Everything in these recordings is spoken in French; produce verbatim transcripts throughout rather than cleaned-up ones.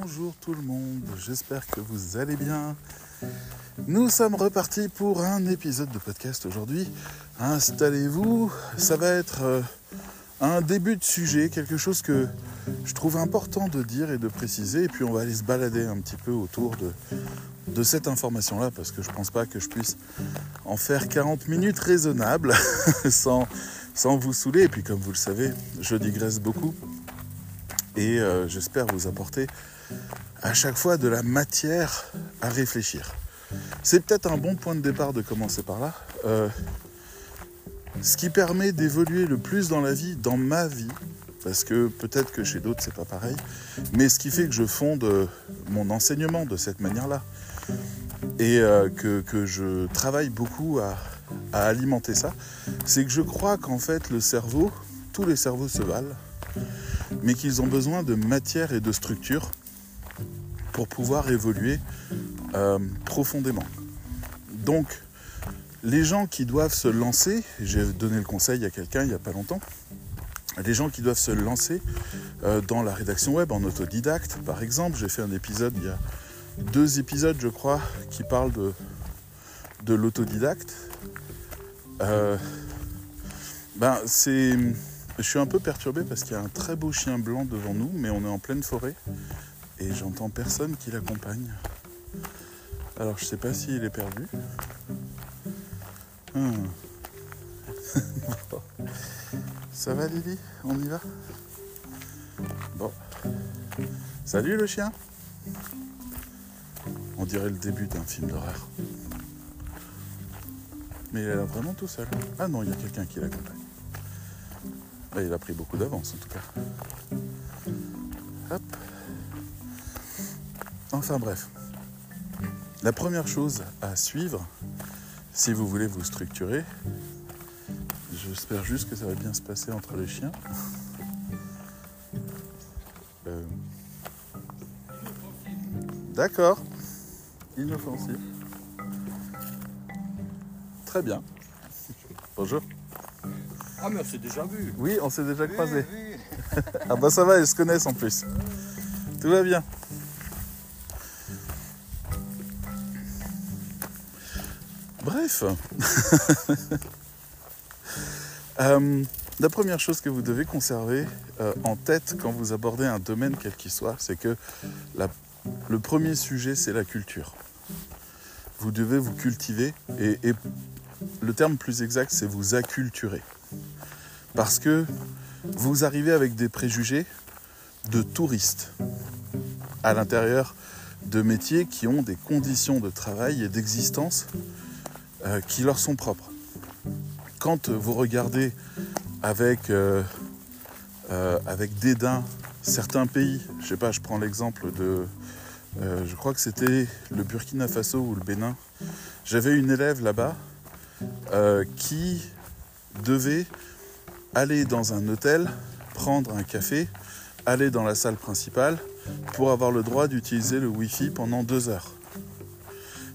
Bonjour tout le monde, j'espère que vous allez bien. Nous sommes repartis pour un épisode de podcast aujourd'hui. Installez-vous, ça va être un début de sujet, quelque chose que je trouve important de dire et de préciser. Et puis on va aller se balader un petit peu autour de, de cette information-là, parce que je pense pas que je puisse en faire quarante minutes raisonnables sans, sans vous saouler. Et puis comme vous le savez, je digresse beaucoup. Et euh, j'espère vous apporter à chaque fois de la matière à réfléchir. C'est peut-être un bon point de départ de commencer par là. Euh, ce qui permet d'évoluer le plus dans la vie, dans ma vie, parce que peut-être que chez d'autres c'est pas pareil, mais ce qui fait que je fonde mon enseignement de cette manière-là et euh, que, que je travaille beaucoup à, à alimenter ça, c'est que je crois qu'en fait le cerveau, tous les cerveaux se valent, mais qu'ils ont besoin de matière et de structure pour pouvoir évoluer euh, profondément. Donc, les gens qui doivent se lancer, j'ai donné le conseil à quelqu'un il n'y a pas longtemps, les gens qui doivent se lancer euh, dans la rédaction web, en autodidacte, par exemple, j'ai fait un épisode, il y a deux épisodes, je crois, qui parlent de, de l'autodidacte. Euh, ben, c'est... Je suis un peu perturbé parce qu'il y a un très beau chien blanc devant nous, mais on est en pleine forêt et j'entends personne qui l'accompagne. Alors je sais pas s'il est perdu. Hum. Ça va Lily? On y va? Bon. Salut le chien! On dirait le début d'un film d'horreur. Mais il est là vraiment tout seul. Ah non, il y a quelqu'un qui l'accompagne. Il a pris beaucoup d'avance en tout cas. Hop. Enfin bref. La première chose à suivre, si vous voulez vous structurer, j'espère juste que ça va bien se passer entre les chiens. Euh... D'accord. Inoffensif. Très bien. Bonjour. Ah mais on s'est déjà vu. Oui, on s'est déjà oui, croisés. Oui. Ah bah ça va, elles se connaissent en plus. Tout va bien. Bref. euh, la première chose que vous devez conserver euh, en tête quand vous abordez un domaine quel qu'il soit, c'est que la, le premier sujet, c'est la culture. Vous devez vous cultiver et, et le terme plus exact, c'est vous acculturer. Parce que vous arrivez avec des préjugés de touristes à l'intérieur de métiers qui ont des conditions de travail et d'existence euh, qui leur sont propres. Quand vous regardez avec, euh, euh, avec dédain certains pays, je sais pas, je prends l'exemple de, euh, je crois que c'était le Burkina Faso ou le Bénin, j'avais une élève là-bas euh, qui devait aller dans un hôtel, prendre un café, aller dans la salle principale pour avoir le droit d'utiliser le Wi-Fi pendant deux heures.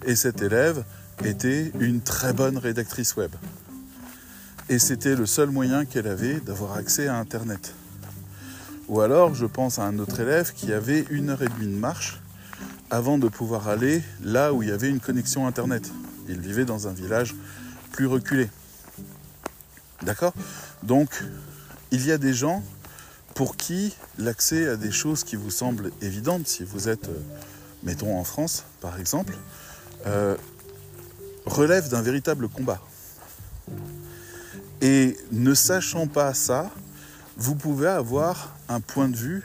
Et cette élève était une très bonne rédactrice web. Et c'était le seul moyen qu'elle avait d'avoir accès à Internet. Ou alors, je pense à un autre élève qui avait une heure et demie de marche avant de pouvoir aller là où il y avait une connexion Internet. Il vivait dans un village plus reculé. D'accord ? Donc, il y a des gens pour qui l'accès à des choses qui vous semblent évidentes, si vous êtes, euh, mettons en France par exemple, euh, relève d'un véritable combat. Et ne sachant pas ça, vous pouvez avoir un point de vue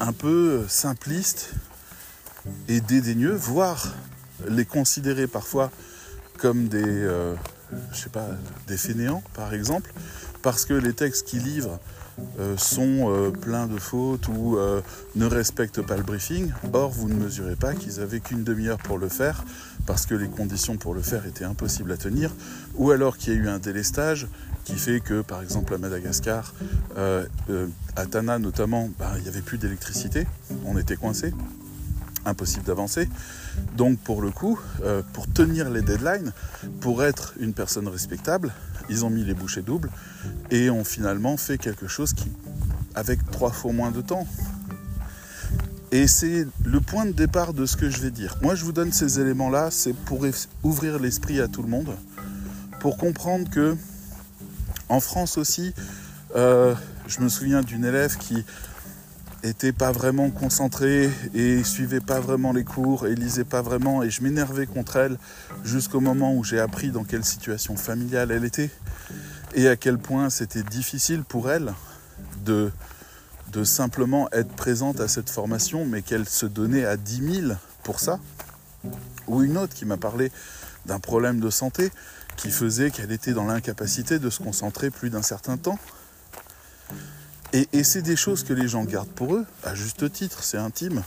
un peu simpliste et dédaigneux, voire les considérer parfois comme des... Euh, je sais pas, des fainéants par exemple, parce que les textes qu'ils livrent euh, sont euh, pleins de fautes ou euh, ne respectent pas le briefing. Or, vous ne mesurez pas qu'ils n'avaient qu'une demi-heure pour le faire, parce que les conditions pour le faire étaient impossibles à tenir, ou alors qu'il y a eu un délestage qui fait que, par exemple, à Madagascar, euh, euh, à Tana notamment, bah, il n'y avait plus d'électricité, on était coincés. Impossible d'avancer. Donc pour le coup, euh, pour tenir les deadlines, pour être une personne respectable, ils ont mis les bouchées doubles et ont finalement fait quelque chose qui, avec trois fois moins de temps. Et c'est le point de départ de ce que je vais dire. Moi, je vous donne ces éléments-là, c'est pour ouvrir l'esprit à tout le monde, pour comprendre que, en France aussi, euh, je me souviens d'une élève qui était pas vraiment concentrée et suivait pas vraiment les cours et lisait pas vraiment, et je m'énervais contre elle jusqu'au moment où j'ai appris dans quelle situation familiale elle était et à quel point c'était difficile pour elle de, de simplement être présente à cette formation, mais qu'elle se donnait à dix mille pour ça. Ou une autre qui m'a parlé d'un problème de santé qui faisait qu'elle était dans l'incapacité de se concentrer plus d'un certain temps. Et, et c'est des choses que les gens gardent pour eux, à juste titre, c'est intime,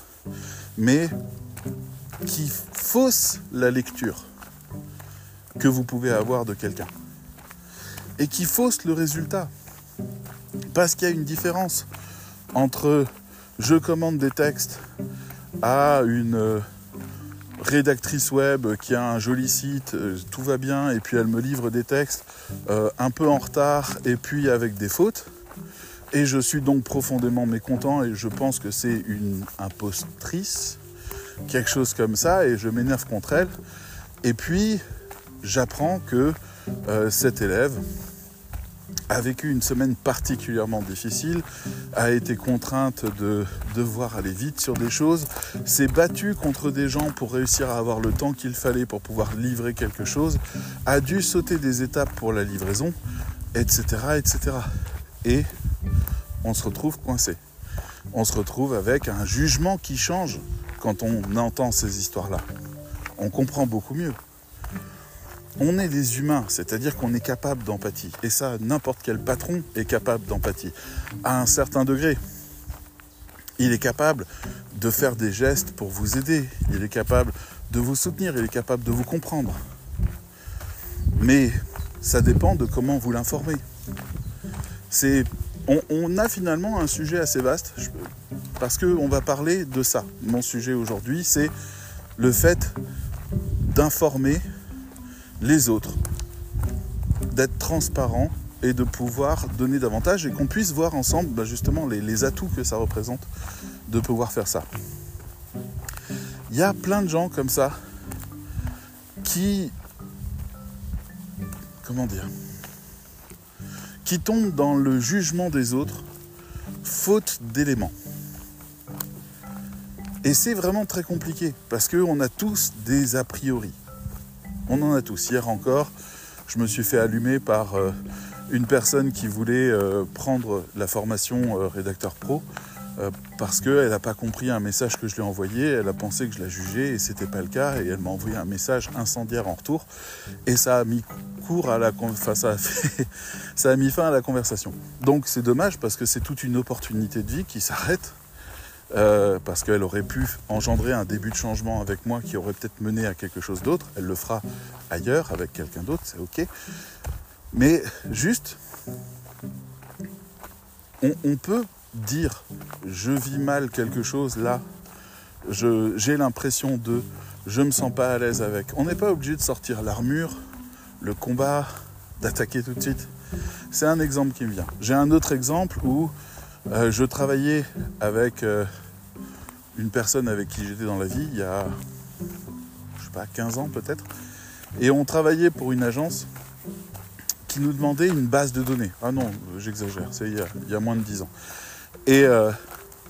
mais qui faussent la lecture que vous pouvez avoir de quelqu'un. Et qui faussent le résultat. Parce qu'il y a une différence entre « je commande des textes » à une rédactrice web qui a un joli site, tout va bien, et puis elle me livre des textes euh, un peu en retard, et puis avec des fautes. Et je suis donc profondément mécontent et je pense que c'est une impostrice, quelque chose comme ça, et je m'énerve contre elle. Et puis, j'apprends que euh, cet élève a vécu une semaine particulièrement difficile, a été contrainte de devoir aller vite sur des choses, s'est battue contre des gens pour réussir à avoir le temps qu'il fallait pour pouvoir livrer quelque chose, a dû sauter des étapes pour la livraison, et cetera, et cetera. Et on se retrouve coincé. On se retrouve avec un jugement qui change quand on entend ces histoires-là. On comprend beaucoup mieux. On est des humains, c'est-à-dire qu'on est capable d'empathie. Et ça, n'importe quel patron est capable d'empathie. À un certain degré, il est capable de faire des gestes pour vous aider. Il est capable de vous soutenir, il est capable de vous comprendre. Mais ça dépend de comment vous l'informez. C'est... On, on a finalement un sujet assez vaste, je, parce qu'on va parler de ça. Mon sujet aujourd'hui, c'est le fait d'informer les autres, d'être transparent et de pouvoir donner davantage, et qu'on puisse voir ensemble ben justement les, les atouts que ça représente de pouvoir faire ça. Il y a plein de gens comme ça qui... Comment dire ? qui tombent dans le jugement des autres, faute d'éléments. Et c'est vraiment très compliqué, parce qu'on a tous des a priori. On en a tous. Hier encore, je me suis fait allumer par euh, une personne qui voulait euh, prendre la formation euh, rédacteur pro, euh, parce qu'elle n'a pas compris un message que je lui ai envoyé, elle a pensé que je la jugeais, et c'était pas le cas, et elle m'a envoyé un message incendiaire en retour, et ça a mis... À la con... enfin, ça, a fait... ça a mis fin à la conversation. Donc c'est dommage parce que c'est toute une opportunité de vie qui s'arrête euh, parce qu'elle aurait pu engendrer un début de changement avec moi qui aurait peut-être mené à quelque chose d'autre. Elle le fera ailleurs avec quelqu'un d'autre, c'est ok. Mais juste, on, on peut dire je vis mal quelque chose là, je, j'ai l'impression de, je me sens pas à l'aise avec. On n'est pas obligé de sortir l'armure, le combat, d'attaquer tout de suite. C'est un exemple qui me vient. J'ai un autre exemple où euh, je travaillais avec euh, une personne avec qui j'étais dans la vie il y a, je sais pas, quinze ans peut-être, et on travaillait pour une agence qui nous demandait une base de données. Ah non, j'exagère, c'est il y a, il y a moins de dix ans. Et euh,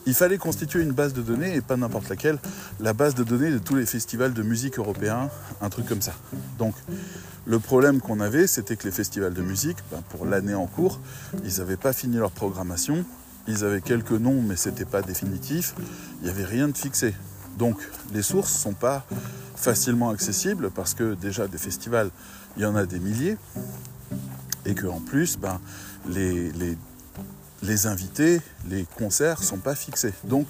il fallait constituer une base de données, et pas n'importe laquelle, la base de données de tous les festivals de musique européens, un truc comme ça. Donc, le problème qu'on avait, c'était que les festivals de musique, ben pour l'année en cours, ils n'avaient pas fini leur programmation, ils avaient quelques noms, mais ce n'était pas définitif, il n'y avait rien de fixé. Donc les sources ne sont pas facilement accessibles, parce que déjà des festivals, il y en a des milliers, et qu'en plus, ben, les, les, les invités, les concerts ne sont pas fixés. Donc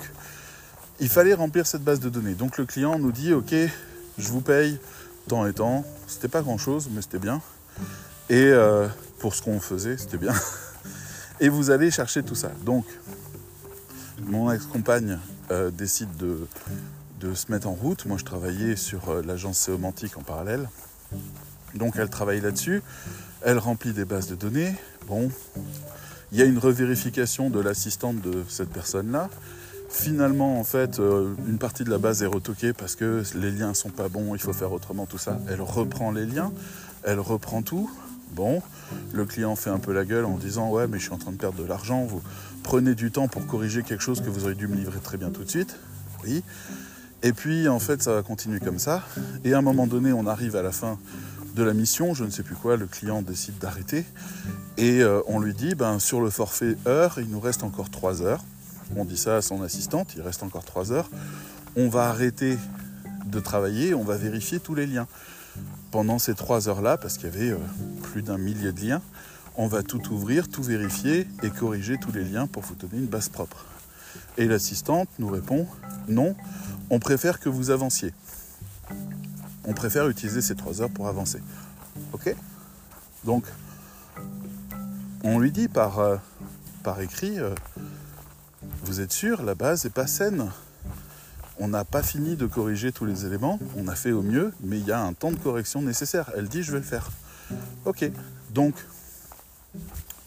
il fallait remplir cette base de données. Donc le client nous dit « Ok, je vous paye ». Temps et temps, c'était pas grand chose, mais c'était bien. Et euh, pour ce qu'on faisait, c'était bien. Et vous allez chercher tout ça. Donc, mon ex-compagne euh, décide de, de se mettre en route. Moi, je travaillais sur euh, l'agence Séomantique en parallèle. Donc, elle travaille là-dessus. Elle remplit des bases de données. Bon, il y a une revérification de l'assistante de cette personne-là. Finalement, en fait, euh, une partie de la base est retoquée parce que les liens sont pas bons, il faut faire autrement, tout ça. Elle reprend les liens, elle reprend tout. Bon, le client fait un peu la gueule en disant « Ouais, mais je suis en train de perdre de l'argent, vous prenez du temps pour corriger quelque chose que vous auriez dû me livrer très bien tout de suite. » Oui. Et puis, en fait, ça va continuer comme ça. Et à un moment donné, on arrive à la fin de la mission, je ne sais plus quoi, le client décide d'arrêter. Et euh, on lui dit, ben, sur le forfait heure, il nous reste encore trois heures. On dit ça à son assistante, il reste encore trois heures. On va arrêter de travailler, on va vérifier tous les liens. Pendant ces trois heures-là, parce qu'il y avait euh, plus d'un millier de liens, on va tout ouvrir, tout vérifier et corriger tous les liens pour vous donner une base propre. Et l'assistante nous répond, non, on préfère que vous avanciez. On préfère utiliser ces trois heures pour avancer. Ok ? Donc, on lui dit par, euh, par écrit, euh, vous êtes sûr, la base n'est pas saine. On n'a pas fini de corriger tous les éléments, on a fait au mieux, mais il y a un temps de correction nécessaire. Elle dit, je vais le faire. Ok, donc,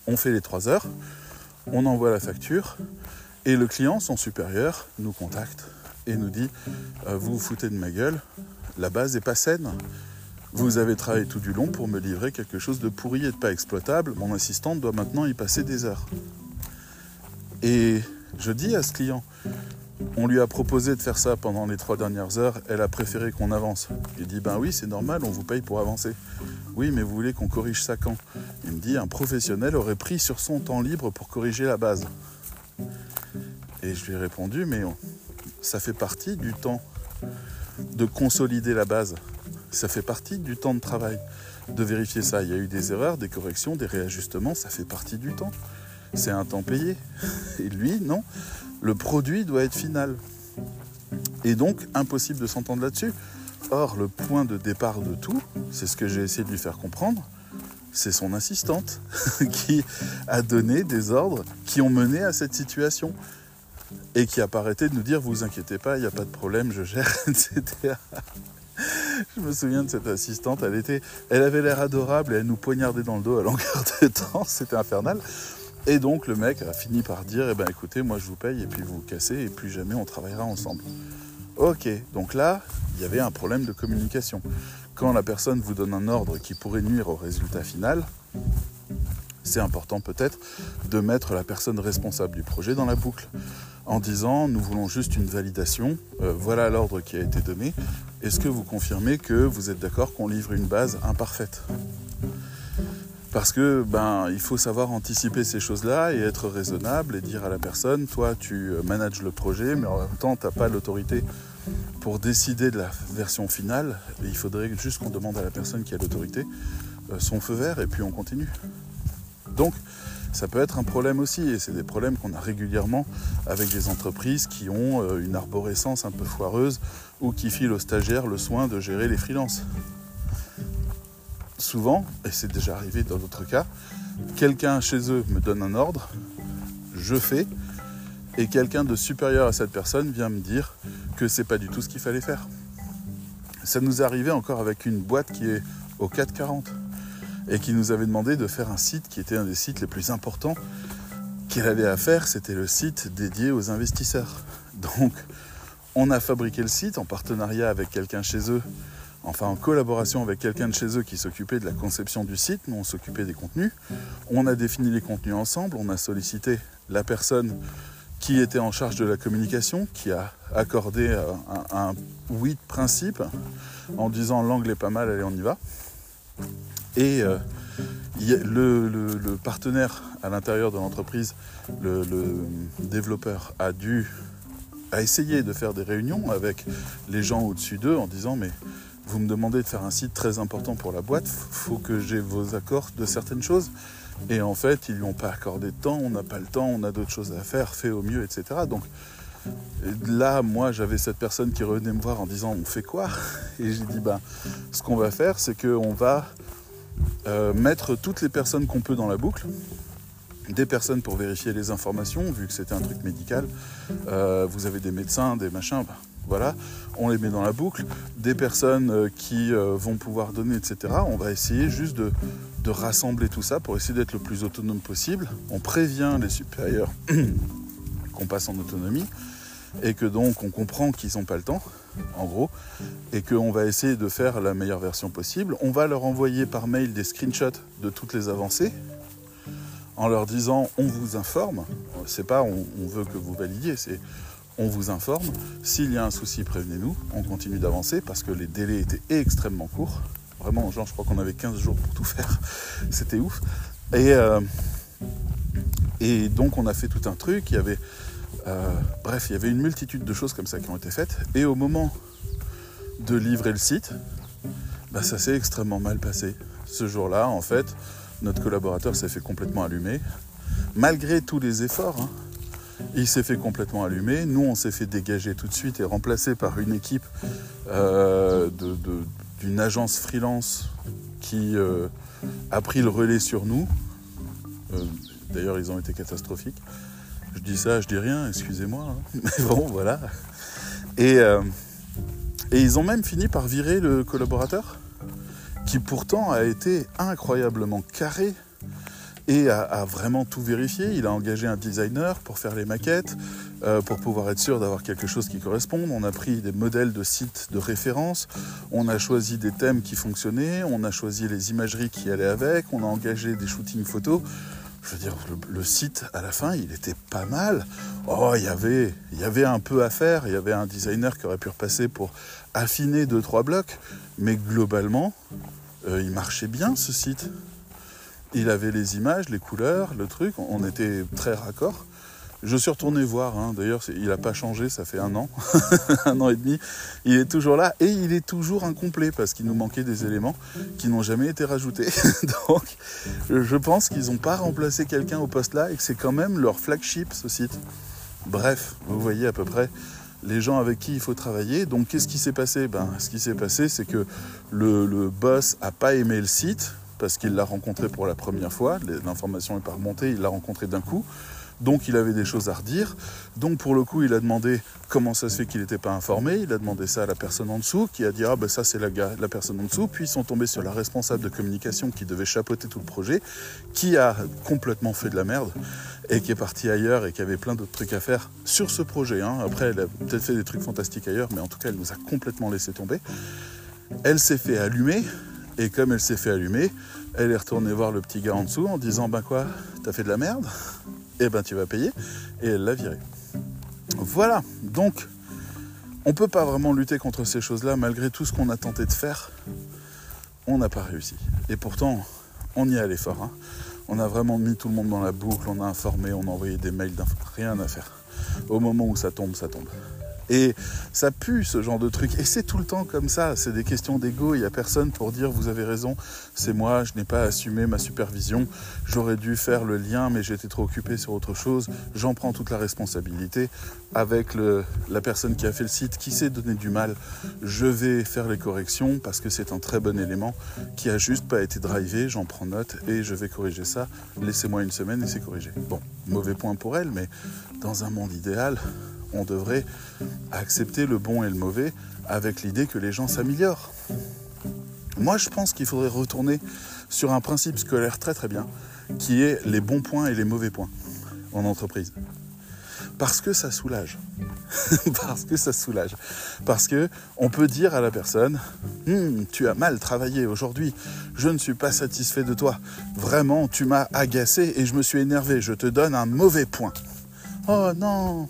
on fait les trois heures, on envoie la facture, et le client, son supérieur, nous contacte et nous dit, euh, vous vous foutez de ma gueule, la base n'est pas saine. Vous avez travaillé tout du long pour me livrer quelque chose de pourri et de pas exploitable. Mon assistante doit maintenant y passer des heures. Et je dis à ce client, on lui a proposé de faire ça pendant les trois dernières heures, elle a préféré qu'on avance. Il dit, ben oui, c'est normal, on vous paye pour avancer. Oui, mais vous voulez qu'on corrige ça quand ? Il me dit, un professionnel aurait pris sur son temps libre pour corriger la base. Et je lui ai répondu, mais ça fait partie du temps de consolider la base. Ça fait partie du temps de travail, de vérifier ça. Il y a eu des erreurs, des corrections, des réajustements, ça fait partie du temps. C'est un temps payé. Et lui, non, le produit doit être final. Et donc, impossible de s'entendre là-dessus. Or, le point de départ de tout, c'est ce que j'ai essayé de lui faire comprendre, c'est son assistante qui a donné des ordres qui ont mené à cette situation. Et qui a pas arrêté de nous dire, vous inquiétez pas, il n'y a pas de problème, je gère, et cetera. Je me souviens de cette assistante, elle, était, elle avait l'air adorable et elle nous poignardait dans le dos à longueur de temps, c'était infernal. Et donc le mec a fini par dire, eh ben, écoutez, moi je vous paye et puis vous vous cassez et plus jamais on travaillera ensemble. Ok, donc là, il y avait un problème de communication. Quand la personne vous donne un ordre qui pourrait nuire au résultat final, c'est important peut-être de mettre la personne responsable du projet dans la boucle en disant « nous voulons juste une validation, euh, voilà l'ordre qui a été donné, est-ce que vous confirmez que vous êtes d'accord qu'on livre une base imparfaite ?» Parce que ben il faut savoir anticiper ces choses-là et être raisonnable et dire à la personne « toi tu manages le projet mais en même temps tu n'as pas l'autorité pour décider de la version finale, il faudrait juste qu'on demande à la personne qui a l'autorité euh, son feu vert et puis on continue. » Donc, ça peut être un problème aussi, et c'est des problèmes qu'on a régulièrement avec des entreprises qui ont une arborescence un peu foireuse ou qui filent aux stagiaires le soin de gérer les freelances. Souvent, et c'est déjà arrivé dans d'autres cas, quelqu'un chez eux me donne un ordre, je fais, et quelqu'un de supérieur à cette personne vient me dire que c'est pas du tout ce qu'il fallait faire. Ça nous est arrivé encore avec une boîte qui est au quatre quarante. Et qui nous avait demandé de faire un site qui était un des sites les plus importants qu'elle avait à faire, c'était le site dédié aux investisseurs. Donc, on a fabriqué le site en partenariat avec quelqu'un chez eux, enfin en collaboration avec quelqu'un de chez eux qui s'occupait de la conception du site, nous on s'occupait des contenus. On a défini les contenus ensemble, on a sollicité la personne qui était en charge de la communication, qui a accordé un, un, un oui de principe en disant « l'angle est pas mal, allez on y va ». Et euh, le, le, le partenaire à l'intérieur de l'entreprise, le, le développeur, a dû a essayé de faire des réunions avec les gens au-dessus d'eux en disant « mais vous me demandez de faire un site très important pour la boîte, faut que j'ai vos accords de certaines choses ». Et en fait, ils ne lui ont pas accordé de temps, on n'a pas le temps, on a d'autres choses à faire, fait au mieux, et cetera. Donc là, moi, j'avais cette personne qui revenait me voir en disant « on fait quoi ?» Et j'ai dit « ben, ce qu'on va faire, c'est qu'on va... » Euh, mettre toutes les personnes qu'on peut dans la boucle, des personnes pour vérifier les informations, vu que c'était un truc médical, euh, vous avez des médecins, des machins, ben, voilà, on les met dans la boucle, des personnes euh, qui euh, vont pouvoir donner, et cetera. On va essayer juste de, de rassembler tout ça pour essayer d'être le plus autonome possible. On prévient les supérieurs qu'on passe en autonomie, et que donc on comprend qu'ils n'ont pas le temps, en gros, et qu'on va essayer de faire la meilleure version possible. On va leur envoyer par mail des screenshots de toutes les avancées en leur disant on vous informe, c'est pas on, on veut que vous validiez, c'est on vous informe, s'il y a un souci prévenez-nous, on continue d'avancer parce que les délais étaient extrêmement courts, vraiment genre je crois qu'on avait quinze jours pour tout faire, c'était ouf. Et, euh, et donc on a fait tout un truc, il y avait Euh, bref, il y avait une multitude de choses comme ça qui ont été faites, et au moment de livrer le site, bah, ça s'est extrêmement mal passé. Ce jour-là, en fait, notre collaborateur s'est fait complètement allumer, malgré tous les efforts, hein, il s'est fait complètement allumer. Nous, on s'est fait dégager tout de suite et remplacer par une équipe euh, de, de, d'une agence freelance qui euh, a pris le relais sur nous. Euh, d'ailleurs, ils ont été catastrophiques. Je dis ça, je dis rien, excusez-moi, hein. Mais bon, voilà. Et, euh, et ils ont même fini par virer le collaborateur, qui pourtant a été incroyablement carré et a, a vraiment tout vérifié. Il a engagé un designer pour faire les maquettes, euh, pour pouvoir être sûr d'avoir quelque chose qui corresponde. On a pris des modèles de sites de référence, on a choisi des thèmes qui fonctionnaient, on a choisi les imageries qui allaient avec, on a engagé des shootings photos. Je veux dire, le, le site, à la fin, il était pas mal. Oh, il y avait, il y avait un peu à faire. Il y avait un designer qui aurait pu repasser pour affiner deux, trois blocs. Mais globalement, euh, il marchait bien, ce site. Il avait les images, les couleurs, le truc. On était très raccord. Je suis retourné voir. Hein. D'ailleurs, il n'a pas changé, ça fait un an. un an et demi. Il est toujours là. Et il est toujours incomplet parce qu'il nous manquait des éléments qui n'ont jamais été rajoutés. Donc, je pense qu'ils n'ont pas remplacé quelqu'un au poste là et que c'est quand même leur flagship, ce site. Bref, vous voyez à peu près les gens avec qui il faut travailler. Donc, qu'est-ce qui s'est passé ? Ben, ce qui s'est passé, c'est que le, le boss n'a pas aimé le site parce qu'il l'a rencontré pour la première fois. L'information n'est pas remontée, il l'a rencontré d'un coup. Donc il avait des choses à redire, donc pour le coup il a demandé comment ça se fait qu'il n'était pas informé, il a demandé ça à la personne en dessous, qui a dit « ah ben ça c'est la, la personne en dessous », puis ils sont tombés sur la responsable de communication qui devait chapeauter tout le projet, qui a complètement fait de la merde, et qui est partie ailleurs et qui avait plein d'autres trucs à faire sur ce projet, hein. Après elle a peut-être fait des trucs fantastiques ailleurs, mais en tout cas elle nous a complètement laissé tomber. Elle s'est fait allumer, et comme elle s'est fait allumer, elle est retournée voir le petit gars en dessous en disant « ben quoi, t'as fait de la merde ? » Eh ben tu vas payer, et elle l'a viré. Voilà, donc on peut pas vraiment lutter contre ces choses-là, malgré tout ce qu'on a tenté de faire, on n'a pas réussi. Et pourtant, on y allait fort, hein. On a vraiment mis tout le monde dans la boucle, on a informé, on a envoyé des mails d'infos, rien à faire. Au moment où ça tombe, ça tombe. Et ça pue ce genre de truc, et c'est tout le temps comme ça, c'est des questions d'ego, il n'y a personne pour dire vous avez raison, c'est moi, je n'ai pas assumé ma supervision, j'aurais dû faire le lien mais j'étais trop occupé sur autre chose, j'en prends toute la responsabilité avec le, la personne qui a fait le site, qui s'est donné du mal, je vais faire les corrections parce que c'est un très bon élément qui a juste pas été drivé, j'en prends note et je vais corriger ça, laissez-moi une semaine et c'est corrigé. Bon, mauvais point pour elle, mais dans un monde idéal, on devrait accepter le bon et le mauvais avec l'idée que les gens s'améliorent. Moi, je pense qu'il faudrait retourner sur un principe scolaire très très bien, qui est les bons points et les mauvais points en entreprise. Parce que ça soulage. Parce que ça soulage. Parce qu'on peut dire à la personne hm, « Tu as mal travaillé aujourd'hui, je ne suis pas satisfait de toi. Vraiment, tu m'as agacé et je me suis énervé. Je te donne un mauvais point. » Oh non !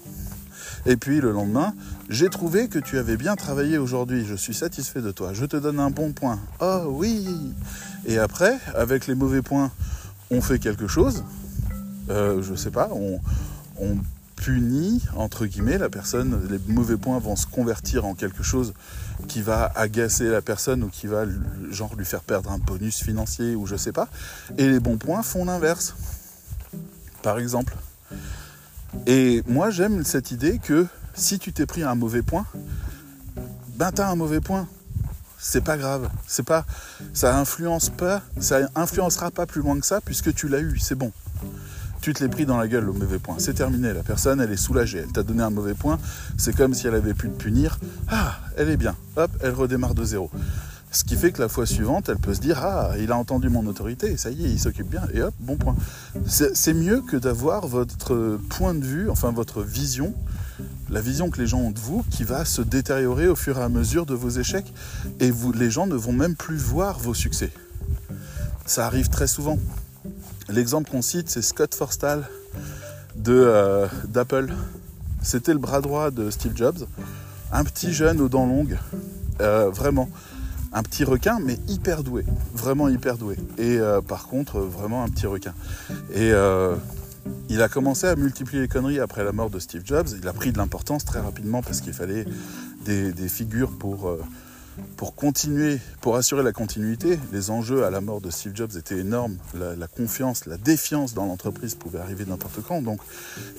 Et puis le lendemain, j'ai trouvé que tu avais bien travaillé aujourd'hui, je suis satisfait de toi, je te donne un bon point. Oh oui ! Et après, avec les mauvais points, on fait quelque chose, euh, je sais pas, on, on punit, entre guillemets, la personne, les mauvais points vont se convertir en quelque chose qui va agacer la personne ou qui va genre lui faire perdre un bonus financier ou je sais pas, et les bons points font l'inverse, par exemple. Et moi, j'aime cette idée que si tu t'es pris un mauvais point, ben t'as un mauvais point. C'est pas grave. C'est pas, ça influence pas, ça influencera pas plus loin que ça puisque tu l'as eu. C'est bon. Tu te l'es pris dans la gueule, le mauvais point. C'est terminé. La personne, elle est soulagée. Elle t'a donné un mauvais point. C'est comme si elle avait pu te punir. Ah, elle est bien. Hop, elle redémarre de zéro. Ce qui fait que la fois suivante, elle peut se dire « Ah, il a entendu mon autorité, ça y est, il s'occupe bien, et hop, bon point. » C'est mieux que d'avoir votre point de vue, enfin votre vision la vision que les gens ont de vous qui va se détériorer au fur et à mesure de vos échecs, et vous, les gens ne vont même plus voir vos succès. Ça arrive très souvent. L'exemple qu'on cite, c'est Scott Forstall de, euh, d'Apple. C'était le bras droit de Steve Jobs, un petit jeune aux dents longues, euh, vraiment un petit requin, mais hyper doué, vraiment hyper doué, et euh, par contre vraiment un petit requin. Et euh, il a commencé à multiplier les conneries après la mort de Steve Jobs. Il a pris de l'importance très rapidement parce qu'il fallait des, des figures pour, euh, pour continuer, pour assurer la continuité. Les enjeux à la mort de Steve Jobs étaient énormes, la, la confiance, la défiance dans l'entreprise pouvait arriver n'importe quand, donc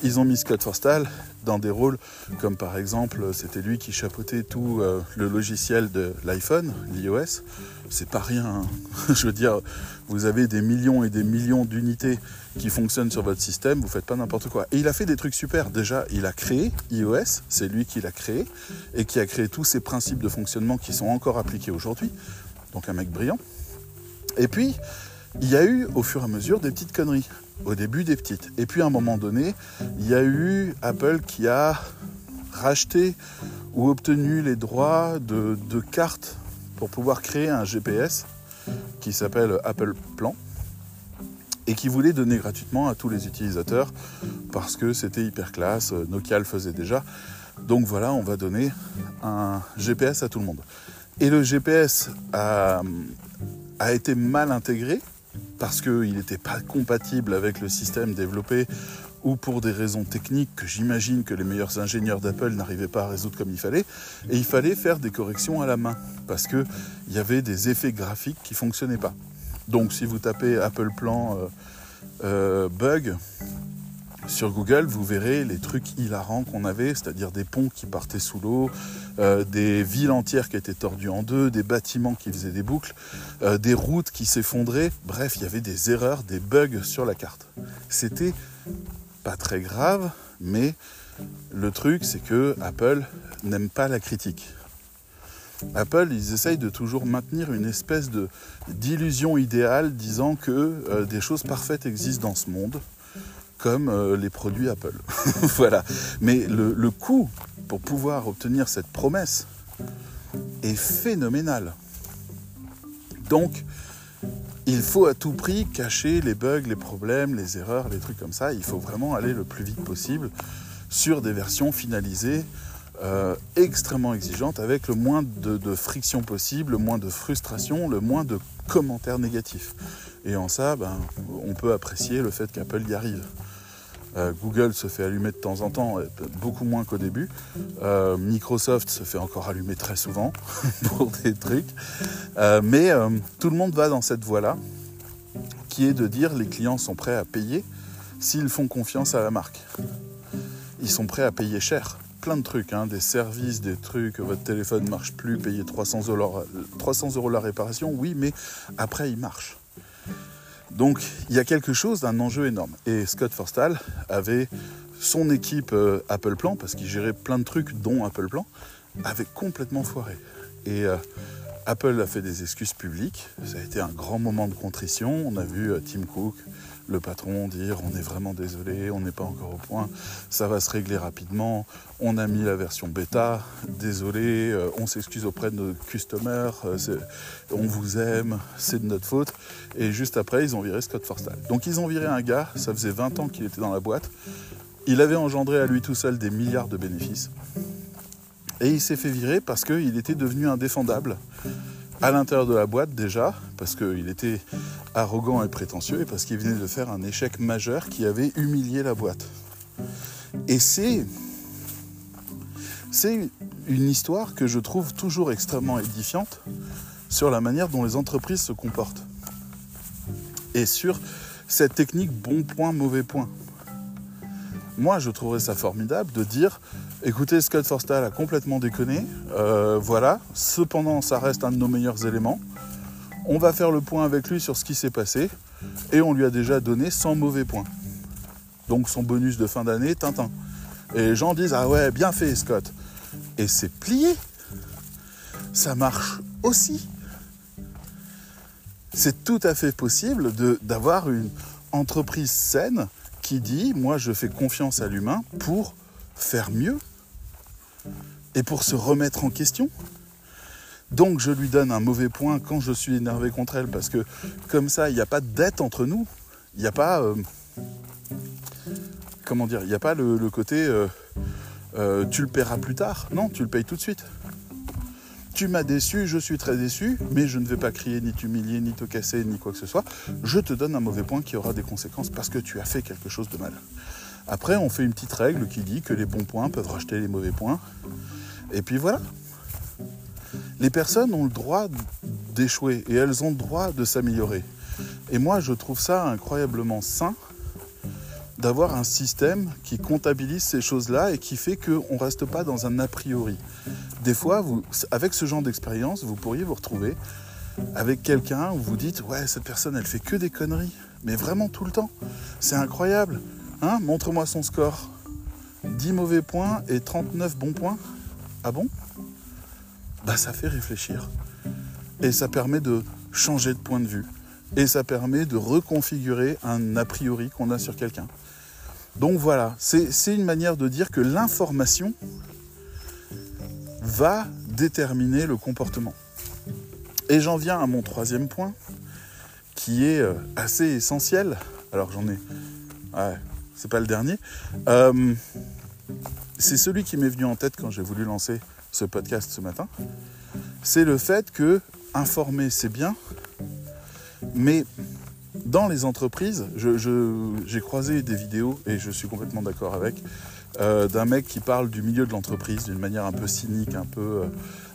ils ont mis Scott Forstall dans des rôles comme par exemple, c'était lui qui chapeautait tout euh, le logiciel de l'iPhone, l'iOS. C'est pas rien, hein. Je veux dire, vous avez des millions et des millions d'unités qui fonctionnent sur votre système, vous faites pas n'importe quoi. Et il a fait des trucs super. Déjà, il a créé iOS, c'est lui qui l'a créé, et qui a créé tous ces principes de fonctionnement qui sont encore appliqués aujourd'hui. Donc un mec brillant. Et puis, il y a eu, au fur et à mesure, des petites conneries. Au début, des petites. Et puis, à un moment donné, il y a eu Apple qui a racheté ou obtenu les droits de, de cartes pour pouvoir créer un G P S qui s'appelle Apple Plan et qui voulait donner gratuitement à tous les utilisateurs parce que c'était hyper classe, Nokia le faisait déjà. Donc voilà, on va donner un G P S à tout le monde. Et le G P S a, a été mal intégré parce qu'il n'était pas compatible avec le système développé ou pour des raisons techniques que j'imagine que les meilleurs ingénieurs d'Apple n'arrivaient pas à résoudre comme il fallait, et il fallait faire des corrections à la main, parce qu'il y avait des effets graphiques qui ne fonctionnaient pas. Donc si vous tapez Apple Plan euh, euh, bug sur Google, vous verrez les trucs hilarants qu'on avait, c'est-à-dire des ponts qui partaient sous l'eau, euh, des villes entières qui étaient tordues en deux, des bâtiments qui faisaient des boucles, euh, des routes qui s'effondraient, bref, il y avait des erreurs, des bugs sur la carte. C'était pas très grave, mais le truc c'est que Apple n'aime pas la critique. Apple, ils essayent de toujours maintenir une espèce de, d'illusion idéale disant que euh, des choses parfaites existent dans ce monde, comme euh, les produits Apple. Voilà. Mais le, le coût pour pouvoir obtenir cette promesse est phénoménal. Donc, il faut à tout prix cacher les bugs, les problèmes, les erreurs, les trucs comme ça. Il faut vraiment aller le plus vite possible sur des versions finalisées euh, extrêmement exigeantes avec le moins de, de friction possible, le moins de frustration, le moins de commentaires négatifs. Et en ça, ben, on peut apprécier le fait qu'Apple y arrive. Euh, Google se fait allumer de temps en temps, beaucoup moins qu'au début. Euh, Microsoft se fait encore allumer très souvent pour des trucs. Euh, mais euh, tout le monde va dans cette voie-là, qui est de dire les clients sont prêts à payer s'ils font confiance à la marque. Ils sont prêts à payer cher. Plein de trucs, hein, des services, des trucs, votre téléphone ne marche plus, payez trois cents euros la réparation, oui, mais après il marche. Donc il y a quelque chose d'un enjeu énorme. Et Scott Forstall avait son équipe euh, Apple Plan, parce qu'il gérait plein de trucs dont Apple Plan, avait complètement foiré. Et euh, Apple a fait des excuses publiques, ça a été un grand moment de contrition. On a vu euh, Tim Cook, le patron, dire on est vraiment désolé, on n'est pas encore au point, ça va se régler rapidement, on a mis la version bêta, désolé, euh, on s'excuse auprès de nos customers, euh, on vous aime, c'est de notre faute. Et juste après ils ont viré Scott Forstall. Donc ils ont viré un gars, ça faisait vingt ans qu'il était dans la boîte, il avait engendré à lui tout seul des milliards de bénéfices, et il s'est fait virer parce qu'il était devenu indéfendable à l'intérieur de la boîte déjà, parce qu'il était arrogant et prétentieux, et parce qu'il venait de faire un échec majeur qui avait humilié la boîte. Et c'est, c'est une histoire que je trouve toujours extrêmement édifiante sur la manière dont les entreprises se comportent. Et sur cette technique bon point, mauvais point. Moi, je trouverais ça formidable de dire écoutez, Scott Forstall a complètement déconné, euh, voilà, cependant ça reste un de nos meilleurs éléments, on va faire le point avec lui sur ce qui s'est passé, et on lui a déjà donné cent mauvais points, donc son bonus de fin d'année, Tintin. Et les gens disent ah ouais, bien fait Scott, et c'est plié, ça marche aussi. C'est tout à fait possible de, d'avoir une entreprise saine qui dit moi je fais confiance à l'humain pour faire mieux, et pour se remettre en question. Donc je lui donne un mauvais point quand je suis énervé contre elle, parce que comme ça, il n'y a pas de dette entre nous. Il n'y a pas... Euh, comment dire, il n'y a pas le, le côté euh, euh, tu le paieras plus tard. Non, tu le payes tout de suite. Tu m'as déçu, je suis très déçu, mais je ne vais pas crier, ni t'humilier, ni te casser, ni quoi que ce soit. Je te donne un mauvais point qui aura des conséquences parce que tu as fait quelque chose de mal. Après, on fait une petite règle qui dit que les bons points peuvent racheter les mauvais points. Et puis voilà. Les personnes ont le droit d'échouer et elles ont le droit de s'améliorer. Et moi, je trouve ça incroyablement sain d'avoir un système qui comptabilise ces choses-là et qui fait qu'on ne reste pas dans un a priori. Des fois, vous, avec ce genre d'expérience, vous pourriez vous retrouver avec quelqu'un où vous dites « Ouais, cette personne, elle fait que des conneries, mais vraiment tout le temps. C'est incroyable. Hein, montre-moi son score. dix mauvais points et trente-neuf bons points. Ah bon ? » Bah, ça fait réfléchir. Et ça permet de changer de point de vue. Et ça permet de reconfigurer un a priori qu'on a sur quelqu'un. Donc voilà, c'est, c'est une manière de dire que l'information va déterminer le comportement. Et j'en viens à mon troisième point, qui est assez essentiel. Alors j'en ai... Ouais, c'est pas le dernier. Euh, c'est celui qui m'est venu en tête quand j'ai voulu lancer ce podcast ce matin. C'est le fait que informer, c'est bien... Mais dans les entreprises, je, je, j'ai croisé des vidéos, et je suis complètement d'accord avec, euh, d'un mec qui parle du milieu de l'entreprise d'une manière un peu cynique, un peu, euh,